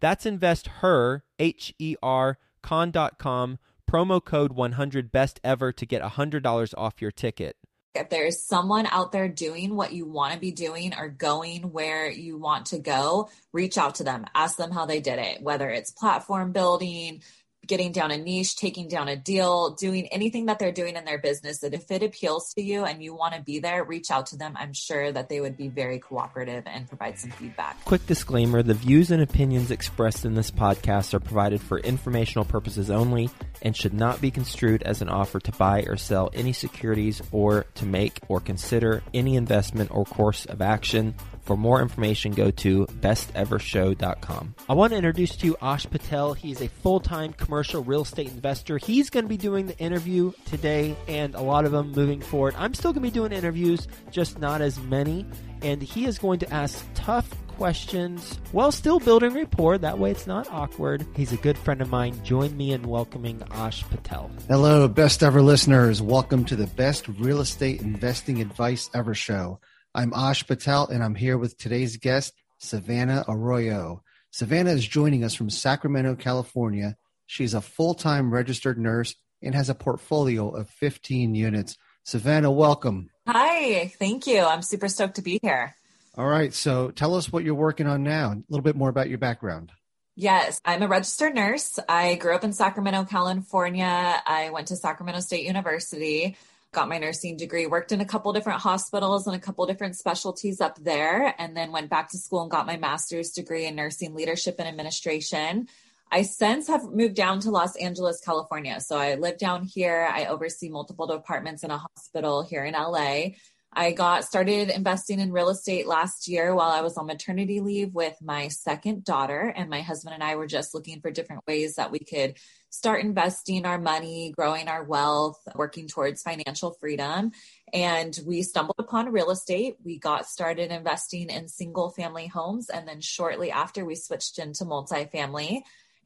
That's InvestHer, H-E-R, Con.com, promo code 100BESTEVER to get $100 off your ticket. If there's someone out there doing what you want to be doing or going where you want to go, reach out to them, ask them how they did it, whether it's platform building, getting down a niche, taking down a deal, doing anything that they're doing in their business, that if it appeals to you and you want to be there, reach out to them. I'm sure that they would be very cooperative and provide some feedback. Quick disclaimer, the views and opinions expressed in this podcast are provided for informational purposes only and should not be construed as an offer to buy or sell any securities or to make or consider any investment or course of action. For more information, go to bestevershow.com. I want to introduce to you Ash Patel. He's a full-time commercial real estate investor. He's going to be doing the interview today and a lot of them moving forward. I'm still going to be doing interviews, just not as many. And he is going to ask tough questions while still building rapport. That way it's not awkward. He's a good friend of mine. Join me in welcoming Ash Patel. Hello, best ever listeners. Welcome to the Best Real Estate Investing Advice Ever Show. I'm Ash Patel, and I'm here with today's guest, Savannah Arroyo. Savannah is joining us from Sacramento, California. She's a full-time registered nurse and has a portfolio of 15 units. Savannah, welcome. Hi, thank you. I'm super stoked to be here. All right, so tell us what you're working on now, a little bit more about your background. Yes, I'm a registered nurse. I grew up in Sacramento, California. I went to Sacramento State University. Got my nursing degree, worked in a couple different hospitals and a couple different specialties up there, and then went back to school and got my master's degree in nursing leadership and administration. I since have moved down to Los Angeles, California. So I live down here. I oversee multiple departments in a hospital here in LA. I got started investing in real estate last year while I was on maternity leave with my second daughter. And my husband and I were just looking for different ways that we could start investing our money, growing our wealth, working towards financial freedom. And we stumbled upon real estate. We got started investing in single family homes. And then shortly after, we switched into multifamily.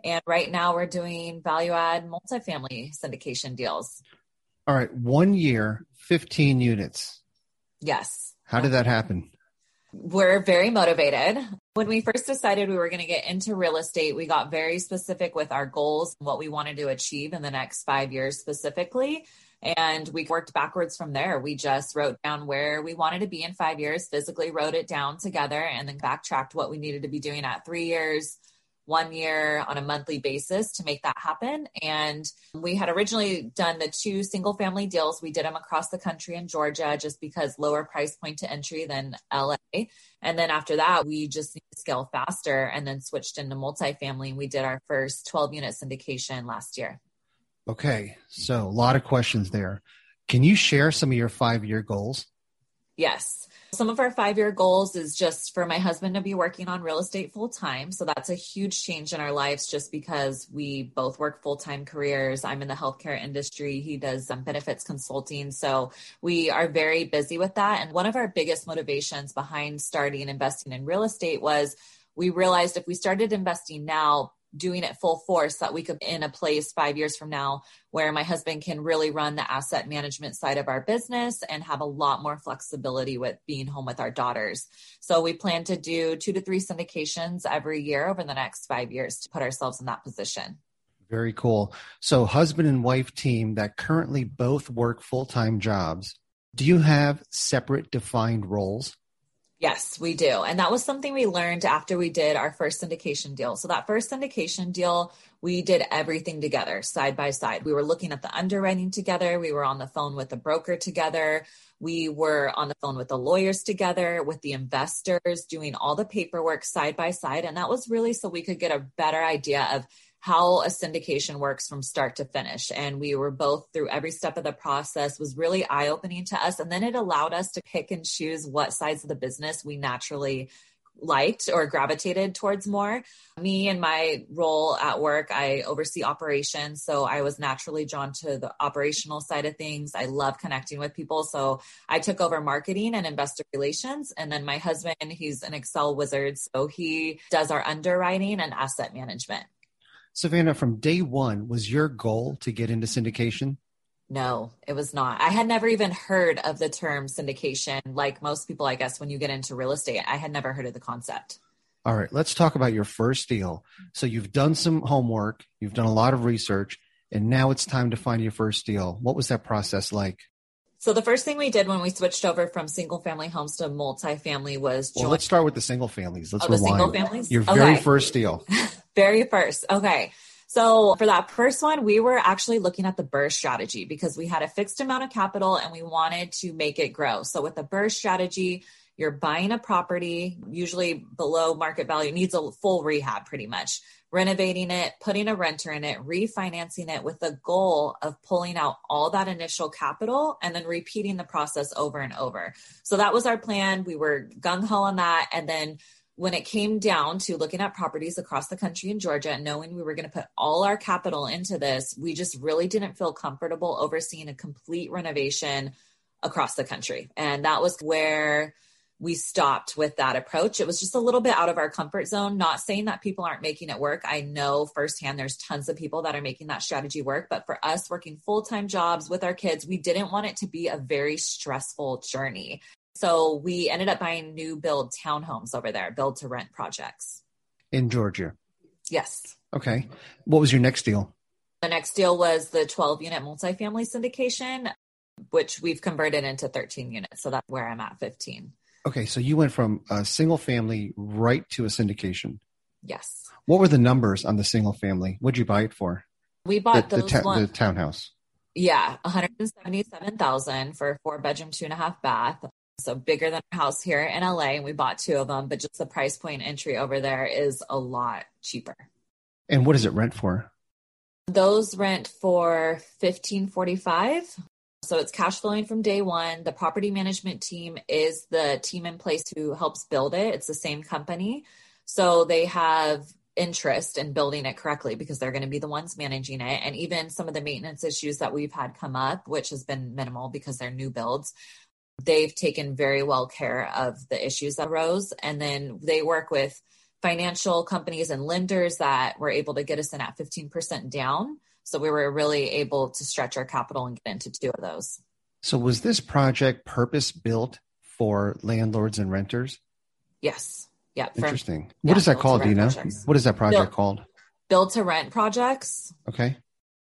And right now we're doing value add multifamily syndication deals. All right. 1 year, 15 units. Yes. How did that happen? We're very motivated. When we first decided we were going to get into real estate, we got very specific with our goals, what we wanted to achieve in the next 5 years specifically. And we worked backwards from there. We just wrote down where we wanted to be in 5 years, physically wrote it down together, and then backtracked what we needed to be doing at 3 years, 1 year on a monthly basis to make that happen. And we had originally done the 2 single family deals. We did them across the country in Georgia, just because lower price point to entry than LA. And then after that, we just need to scale faster and then switched into multifamily. We did our first 12 unit syndication last year. Okay. So a lot of questions there. Can you share some of your 5-year goals? Yes. Some of our 5-year goals is just for my husband to be working on real estate full time. So that's a huge change in our lives just because we both work full time careers. I'm in the healthcare industry. He does some benefits consulting. So we are very busy with that. And one of our biggest motivations behind starting investing in real estate was we realized if we started investing now, doing it full force, that we could in a place 5 years from now where my husband can really run the asset management side of our business and have a lot more flexibility with being home with our daughters. So we plan to do 2 to 3 syndications every year over the next 5 years to put ourselves in that position. Very cool. So husband and wife team that currently both work full-time jobs. Do you have separate defined roles? Yes, we do. And that was something we learned after we did our first syndication deal. So that first syndication deal, we did everything together, side by side. We were looking at the underwriting together. We were on the phone with the broker together. We were on the phone with the lawyers together, with the investors, doing all the paperwork side by side. And that was really so we could get a better idea of how a syndication works from start to finish. And we were both through every step of the process. Was really eye-opening to us. And then it allowed us to pick and choose what sides of the business we naturally liked or gravitated towards more. Me and my role at work, I oversee operations. So I was naturally drawn to the operational side of things. I love connecting with people. So I took over marketing and investor relations. And then my husband, he's an Excel wizard. So he does our underwriting and asset management. Savannah, from day one, was your goal to get into syndication? No, it was not. I had never even heard of the term syndication. Like most people, I guess, when you get into real estate, I had never heard of the concept. All right, let's talk about your first deal. So you've done some homework, you've done a lot of research, and now it's time to find your first deal. What was that process like? So the first thing we did when we switched over from single family homes to multifamily was... Well, let's start with the single families. Let's rewind. The single families? Your very first deal. Very first. Okay. So for that first one, we were actually looking at the BRRRR strategy because we had a fixed amount of capital and we wanted to make it grow. So with the BRRRR strategy, you're buying a property, usually below market value, needs a full rehab pretty much, renovating it, putting a renter in it, refinancing it with the goal of pulling out all that initial capital and then repeating the process over and over. So that was our plan. We were gung-ho on that. And then when it came down to looking at properties across the country in Georgia and knowing we were going to put all our capital into this, we just really didn't feel comfortable overseeing a complete renovation across the country. And that was where we stopped with that approach. It was just a little bit out of our comfort zone, not saying that people aren't making it work. I know firsthand there's tons of people that are making that strategy work. But for us working full-time jobs with our kids, we didn't want it to be a very stressful journey. So we ended up buying new build townhomes over there, build to rent projects. In Georgia? Yes. Okay. What was your next deal? The next deal was the 12-unit multifamily syndication, which we've converted into 13 units. So that's where I'm at, 15. Okay. So you went from a single family right to a syndication. Yes. What were the numbers on the single family? What'd you buy it for? We bought the townhouse. Yeah. $177,000 for a 4-bedroom, 2.5 bath. So bigger than our house here in LA, and we bought two of them, but just the price point entry over there is a lot cheaper. And what does it rent for? Those rent for $1,545. So it's cash flowing from day one. The property management team is the team in place who helps build it. It's the same company. So they have interest in building it correctly because they're going to be the ones managing it. And even some of the maintenance issues that we've had come up, which has been minimal because they're new builds, they've taken very well care of the issues that arose. And then they work with financial companies and lenders that were able to get us in at 15% down. So we were really able to stretch our capital and get into two of those. So was this project purpose built for landlords and renters? Yes. Yeah. Interesting. What is that called, do you know? What is that project called? Build to rent projects. Okay.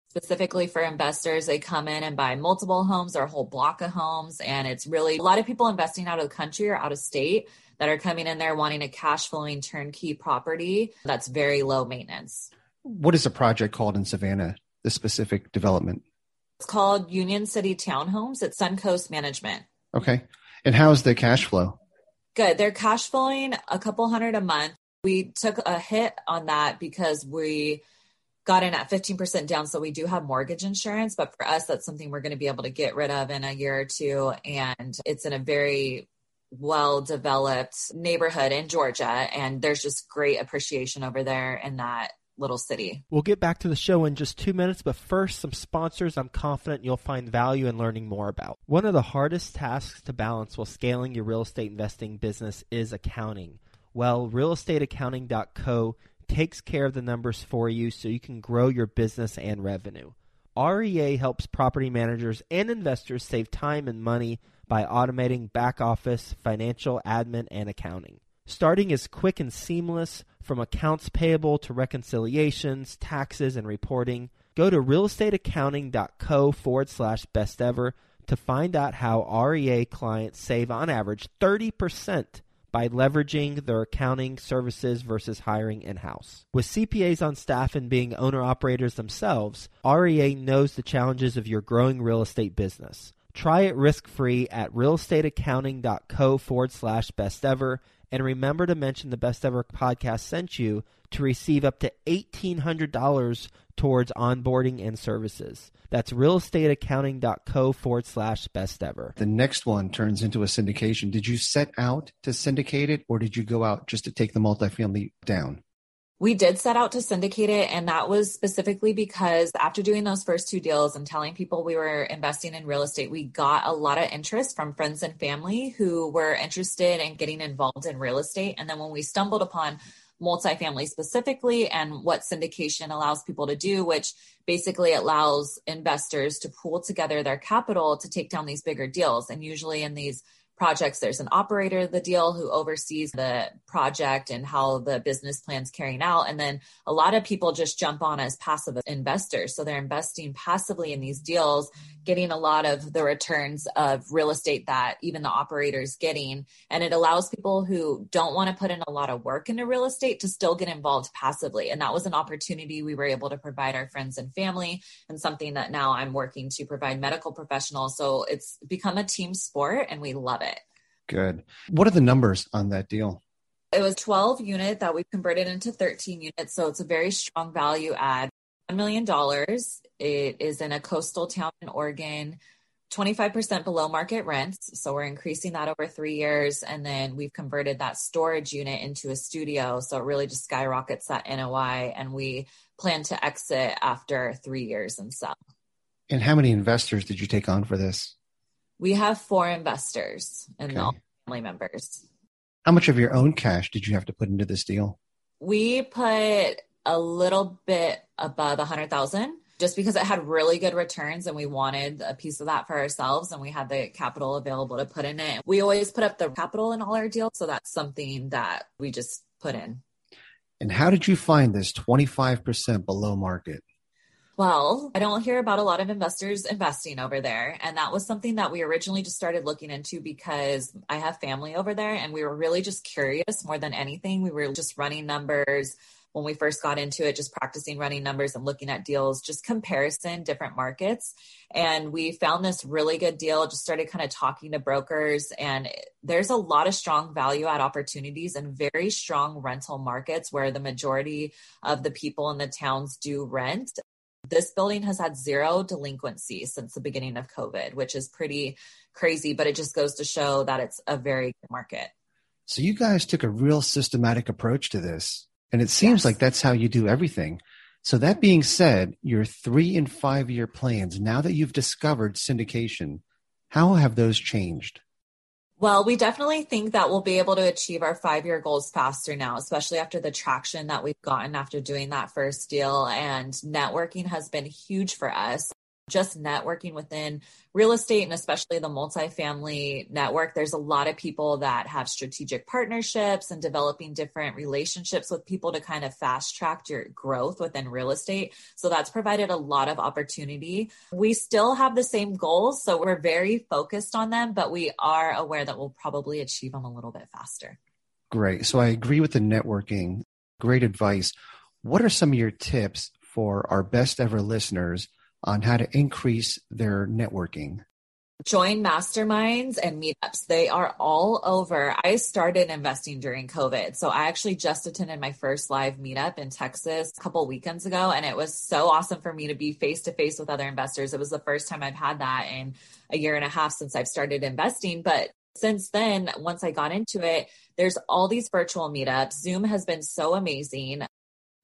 Specifically for investors, they come in and buy multiple homes or a whole block of homes. And it's really a lot of people investing out of the country or out of state that are coming in there wanting a cash flowing turnkey property that's very low maintenance. What is a project called in Savannah, the specific development? It's called Union City Townhomes at Suncoast Management. Okay. And how's the cash flow? Good. They're cash flowing a couple $100 a month. We took a hit on that because we got in at 15% down. So we do have mortgage insurance, but for us, that's something we're going to be able to get rid of in a year or two. And it's in a very well-developed neighborhood in Georgia. And there's just great appreciation over there in that little city. We'll get back to the show in just 2 minutes, but first, some sponsors I'm confident you'll find value in learning more about. One of the hardest tasks to balance while scaling your real estate investing business is accounting. Well, realestateaccounting.co takes care of the numbers for you so you can grow your business and revenue. REA helps property managers and investors save time and money by automating back office, financial, admin, and accounting. Starting is quick and seamless, from accounts payable to reconciliations, taxes, and reporting. Go to realestateaccounting.co/bestever to find out how REA clients save on average 30% by leveraging their accounting services versus hiring in-house. With CPAs on staff and being owner-operators themselves, REA knows the challenges of your growing real estate business. Try it risk-free at realestateaccounting.co/bestever. And remember to mention the Best Ever podcast sent you to receive up to $1,800 towards onboarding and services. That's realestateaccounting.co/bestever. The next one turns into a syndication. Did you set out to syndicate it, or did you go out just to take the multifamily down? We did set out to syndicate it, and that was specifically because after doing those first two deals and telling people we were investing in real estate, we got a lot of interest from friends and family who were interested in getting involved in real estate. And then when we stumbled upon multifamily specifically and what syndication allows people to do, which basically allows investors to pool together their capital to take down these bigger deals. And usually in these projects, there's an operator of the deal who oversees the project and how the business plan's carrying out. And then a lot of people just jump on as passive investors. So they're investing passively in these deals, getting a lot of the returns of real estate that even the operator's getting. And it allows people who don't want to put in a lot of work into real estate to still get involved passively. And that was an opportunity we were able to provide our friends and family, and something that now I'm working to provide medical professionals. So it's become a team sport, and we love it. Good. What are the numbers on that deal? It was 12 unit that we converted into 13 units. So it's a very strong value add. $1 million. It is in a coastal town in Oregon, 25% below market rents. So we're increasing that over 3 years. And then we've converted that storage unit into a studio. So it really just skyrockets that NOI. And we plan to exit after 3 years and sell. And how many investors did you take on for this? We have 4 investors and all family members. How much of your own cash did you have to put into this deal? We put a little bit above $100,000 just because it had really good returns and we wanted a piece of that for ourselves, and we had the capital available to put in it. We always put up the capital in all our deals, so that's something that we just put in. And how did you find this 25% below market? Well, I don't hear about a lot of investors investing over there. And that was something that we originally just started looking into because I have family over there, and we were really just curious more than anything. We were just running numbers when we first got into it, just practicing running numbers and looking at deals, just comparison, different markets. And we found this really good deal, just started kind of talking to brokers, and there's a lot of strong value add opportunities and very strong rental markets where the majority of the people in the towns do rent. This building has had 0 delinquency since the beginning of COVID, which is pretty crazy, but it just goes to show that it's a very good market. So you guys took a real systematic approach to this, and it seems like that's how you do everything. So that being said, your 3 and 5 year plans, now that you've discovered syndication, how have those changed? Well, we definitely think that we'll be able to achieve our 5-year goals faster now, especially after the traction that we've gotten after doing that first deal. And networking has been huge for us. Just networking within real estate and especially the multifamily network. There's a lot of people that have strategic partnerships and developing different relationships with people to kind of fast track your growth within real estate. So that's provided a lot of opportunity. We still have the same goals, so we're very focused on them, but we are aware that we'll probably achieve them a little bit faster. Great. So I agree with the networking. Great advice. What are some of your tips for our best ever listeners on how to increase their networking? Join masterminds and meetups. They are all over. I started investing during COVID. So I actually just attended my first live meetup in Texas a couple weekends ago. And it was so awesome for me to be face-to-face with other investors. It was the first time I've had that in a year and a half since I've started investing. But since then, once I got into it, there's all these virtual meetups. Zoom has been so amazing.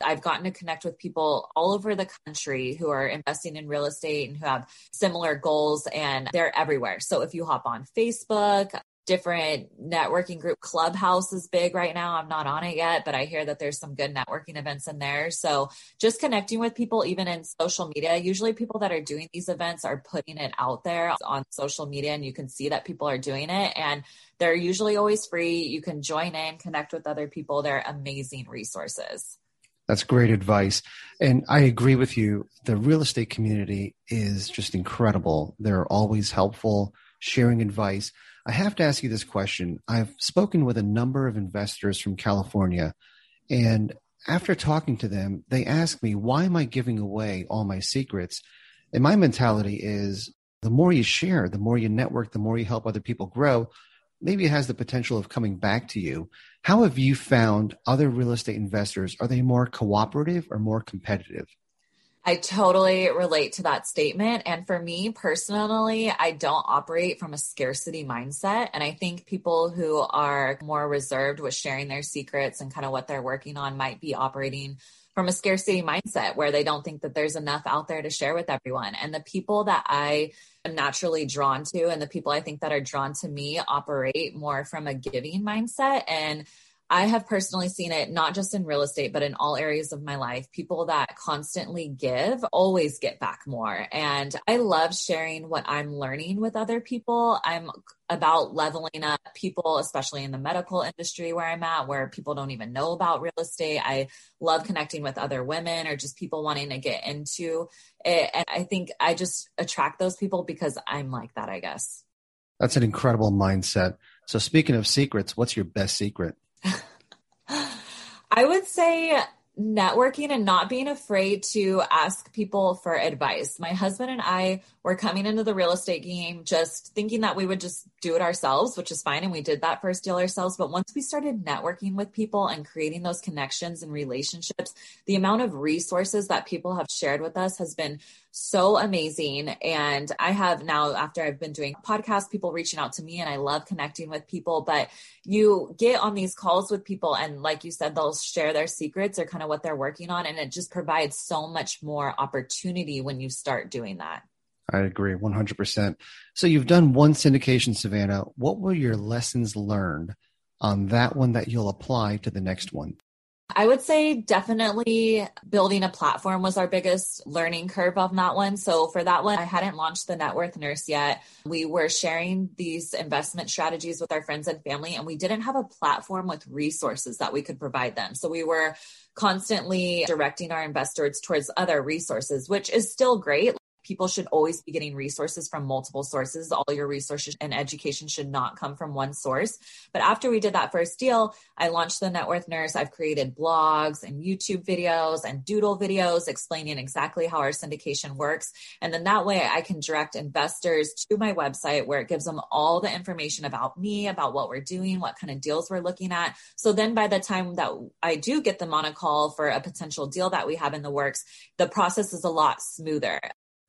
I've gotten to connect with people all over the country who are investing in real estate and who have similar goals, and they're everywhere. So if you hop on Facebook, different networking group, Clubhouse is big right now. I'm not on it yet, but I hear that there's some good networking events in there. So just connecting with people, even in social media, usually people that are doing these events are putting it out there on social media, and you can see that people are doing it, and they're usually always free. You can join in, connect with other people. They're amazing resources. That's great advice. And I agree with you. The real estate community is just incredible. They're always helpful. sharing advice. I have to ask you this question. I've spoken with a number of investors from California, and after talking to them, they ask me, why am I giving away all my secrets? And my mentality is, the more you share, the more you network, the more you help other people grow, maybe it has the potential of coming back to you. How have you found other real estate investors? Are they more cooperative or more competitive? I totally relate to that statement. And for me personally, I don't operate from a scarcity mindset. And I think people who are more reserved with sharing their secrets and kind of what they're working on might be operating from a scarcity mindset where they don't think that there's enough out there to share with everyone. And the people that I am naturally drawn to and the people I think that are drawn to me operate more from a giving mindset. And I have personally seen it not just in real estate, but in all areas of my life. People that constantly give always get back more. And I love sharing what I'm learning with other people. I'm about leveling up people, especially in the medical industry where I'm at, where people don't even know about real estate. I love connecting with other women or just people wanting to get into it. And I think I just attract those people because I'm like that, I guess. That's an incredible mindset. So speaking of secrets, what's your best secret? I would say networking and not being afraid to ask people for advice. My husband and I were coming into the real estate game just thinking that we would just do it ourselves, which is fine. And we did that first deal ourselves. But once we started networking with people and creating those connections and relationships, the amount of resources that people have shared with us has been so amazing. And I have now, after I've been doing podcasts, people reaching out to me, and I love connecting with people. But you get on these calls with people, and like you said, they'll share their secrets or kind of what they're working on. And it just provides so much more opportunity when you start doing that. I agree 100%. So you've done one syndication, Savannah. What were your lessons learned on that one that you'll apply to the next one? I would say definitely building a platform was our biggest learning curve on that one. So for that one, I hadn't launched the Net Worth Nurse yet. We were sharing these investment strategies with our friends and family, and we didn't have a platform with resources that we could provide them. So we were constantly directing our investors towards other resources, which is still great. People should always be getting resources from multiple sources. All your resources and education should not come from one source. But after we did that first deal, I launched the Net Worth Nurse. I've created blogs and YouTube videos and doodle videos explaining exactly how our syndication works. And then that way I can direct investors to my website where it gives them all the information about me, about what we're doing, what kind of deals we're looking at. So then by the time that I do get them on a call for a potential deal that we have in the works, the process is a lot smoother.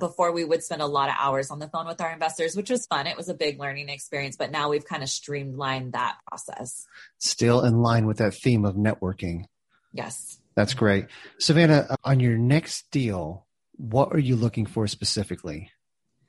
Before, we would spend a lot of hours on the phone with our investors, which was fun. It was a big learning experience, but now we've kind of streamlined that process. Still in line with that theme of networking. Yes. That's great. Savannah, on your next deal, what are you looking for specifically?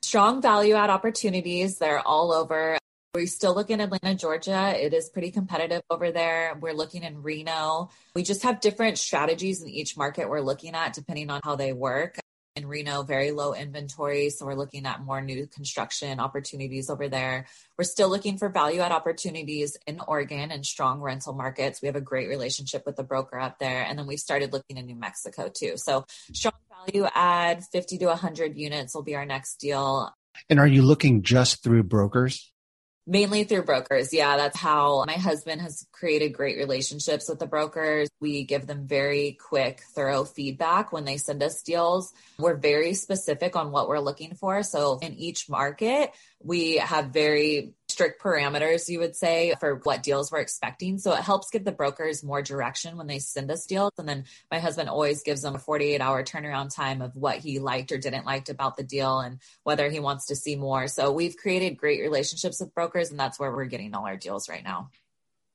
Strong value add opportunities. They're all over. We still look in Atlanta, Georgia. It is pretty competitive over there. We're looking in Reno. We just have different strategies in each market we're looking at, depending on how they work. In Reno, very low inventory. So we're looking at more new construction opportunities over there. We're still looking for value add opportunities in Oregon and strong rental markets. We have a great relationship with the broker up there. And then we started looking in New Mexico too. So strong value add, 50 to 100 units will be our next deal. And are you looking just through brokers? Mainly through brokers. Yeah, that's how my husband has created great relationships with the brokers. We give them very quick, thorough feedback when they send us deals. We're very specific on what we're looking for. So in each market, we have very strict parameters, you would say, for what deals we're expecting. So it helps give the brokers more direction when they send us deals. And then my husband always gives them a 48-hour turnaround time of what he liked or didn't like about the deal and whether he wants to see more. So we've created great relationships with brokers, and that's where we're getting all our deals right now.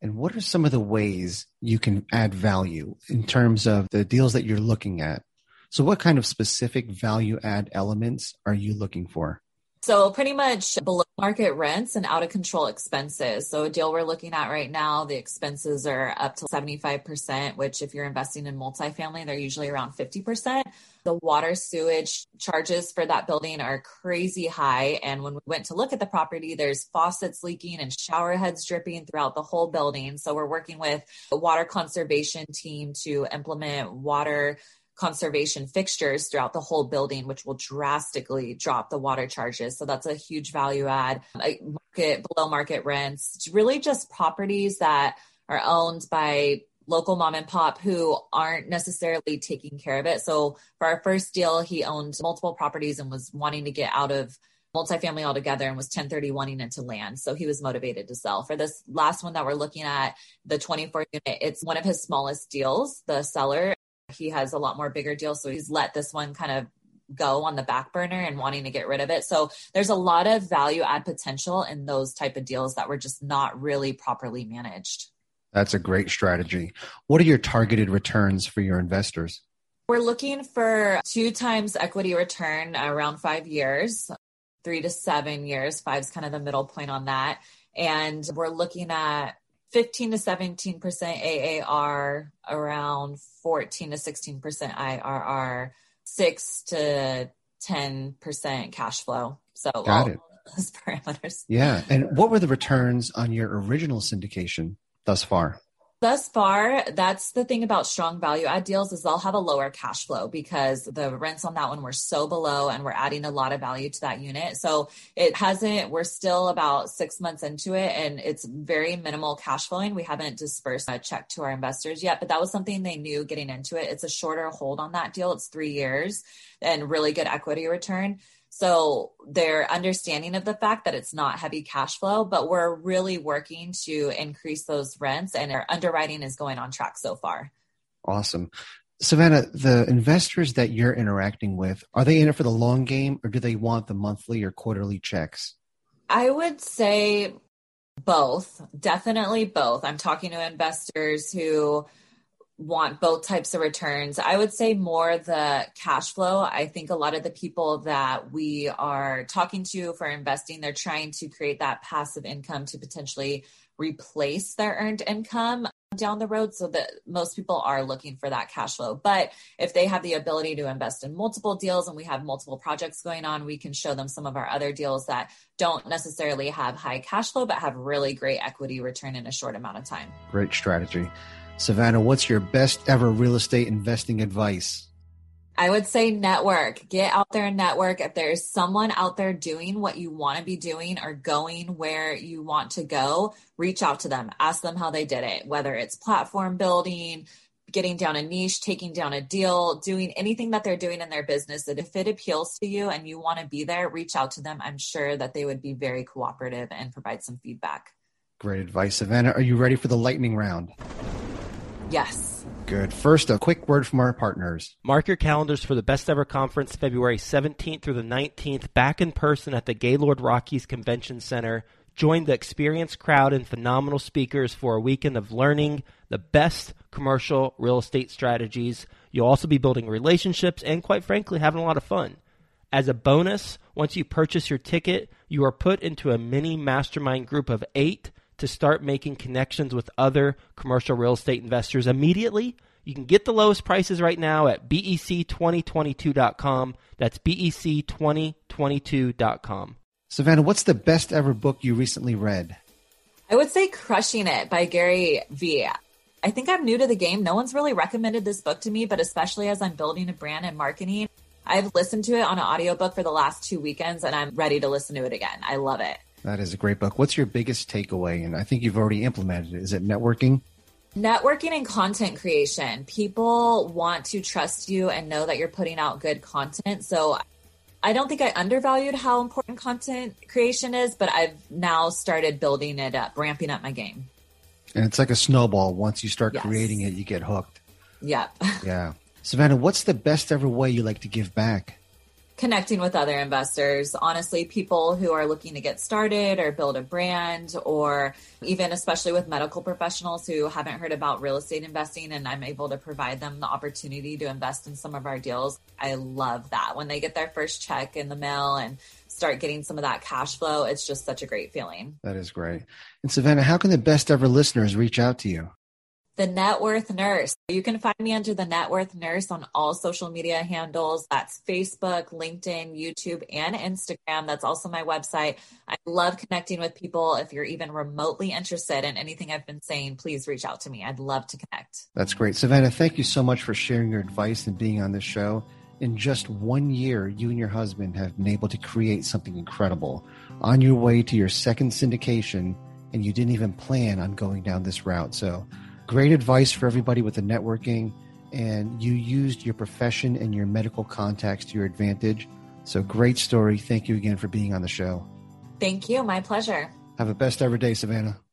And what are some of the ways you can add value in terms of the deals that you're looking at? So what kind of specific value add elements are you looking for? So pretty much below market rents and out of control expenses. So a deal we're looking at right now, the expenses are up to 75%, which if you're investing in multifamily, they're usually around 50%. The water sewage charges for that building are crazy high. And when we went to look at the property, there's faucets leaking and shower heads dripping throughout the whole building. So we're working with a water conservation team to implement water conservation fixtures throughout the whole building, which will drastically drop the water charges. So that's a huge value add. Like market, below market rents. It's really just properties that are owned by local mom and pop who aren't necessarily taking care of it. So for our first deal, he owned multiple properties and was wanting to get out of multifamily altogether and was 1031ing into land. So he was motivated to sell. For this last one that we're looking at, the 24 unit, it's one of his smallest deals. The seller, he has a lot more bigger deals. So he's let this one kind of go on the back burner and wanting to get rid of it. So there's a lot of value add potential in those type of deals that were just not really properly managed. That's a great strategy. What are your targeted returns for your investors? We're looking for 2 times equity return around 5 years, 3 to 7 years. 5's kind of the middle point on that. And we're looking at 15 to 17% AAR, around 14 to 16% IRR, 6 to 10% cash flow. So all of those parameters. Yeah. And what were the returns on your original syndication thus far? Thus far, that's the thing about strong value add deals is they'll have a lower cash flow because the rents on that one were so below and we're adding a lot of value to that unit. So we're still about 6 months into it and it's very minimal cash flowing. We haven't dispersed a check to our investors yet, but that was something they knew getting into it. It's a shorter hold on that deal. It's 3 years and really good equity return. So their understanding of the fact that it's not heavy cash flow, but we're really working to increase those rents and our underwriting is going on track so far. Awesome. Savannah, the investors that you're interacting with, are they in it for the long game or do they want the monthly or quarterly checks? I would say both, definitely both. I'm talking to investors who want both types of returns. I would say more the cash flow. I think a lot of the people that we are talking to for investing, they're trying to create that passive income to potentially replace their earned income down the road. So that most people are looking for that cash flow. But if they have the ability to invest in multiple deals and we have multiple projects going on, we can show them some of our other deals that don't necessarily have high cash flow, but have really great equity return in a short amount of time. Great strategy. Savannah, what's your best ever real estate investing advice? I would say network. Get out there and network. If there's someone out there doing what you want to be doing or going where you want to go, reach out to them. Ask them how they did it, whether it's platform building, getting down a niche, taking down a deal, doing anything that they're doing in their business. And if it appeals to you and you want to be there, reach out to them. I'm sure that they would be very cooperative and provide some feedback. Great advice, Savannah. Are you ready for the lightning round? Yes. Good. First, a quick word from our partners. Mark your calendars for the Best Ever Conference, February 17th through the 19th, back in person at the Gaylord Rockies Convention Center. Join the experienced crowd and phenomenal speakers for a weekend of learning the best commercial real estate strategies. You'll also be building relationships and, quite frankly, having a lot of fun. As a bonus, once you purchase your ticket, you are put into a mini mastermind group of 8 to start making connections with other commercial real estate investors immediately. You can get the lowest prices right now at BEC2022.com. That's BEC2022.com. Savannah, what's the best ever book you recently read? I would say Crushing It by Gary V. I think I'm new to the game. No one's really recommended this book to me, but especially as I'm building a brand and marketing, I've listened to it on an audiobook for the last 2 weekends and I'm ready to listen to it again. I love it. That is a great book. What's your biggest takeaway? And I think you've already implemented it. Is it networking? Networking and content creation. People want to trust you and know that you're putting out good content. So I don't think I undervalued how important content creation is, but I've now started building it up, ramping up my game. And it's like a snowball. Once you start creating it, you get hooked. Yep. Yeah. Savannah, what's the best ever way you like to give back? Connecting with other investors, honestly, people who are looking to get started or build a brand, or even especially with medical professionals who haven't heard about real estate investing, and I'm able to provide them the opportunity to invest in some of our deals. I love that. When they get their first check in the mail and start getting some of that cash flow, it's just such a great feeling. That is great. And Savannah, how can the best ever listeners reach out to you? The Net Worth Nurse. You can find me under The Net Worth Nurse on all social media handles. That's Facebook, LinkedIn, YouTube, and Instagram. That's also my website. I love connecting with people. If you're even remotely interested in anything I've been saying, please reach out to me. I'd love to connect. That's great. Savannah, thank you so much for sharing your advice and being on this show. In just 1 year, you and your husband have been able to create something incredible. On your way to your second syndication, and you didn't even plan on going down this route. So great advice for everybody with the networking, and you used your profession and your medical contacts to your advantage. So great story. Thank you again for being on the show. Thank you. My pleasure. Have a best ever day, Savannah.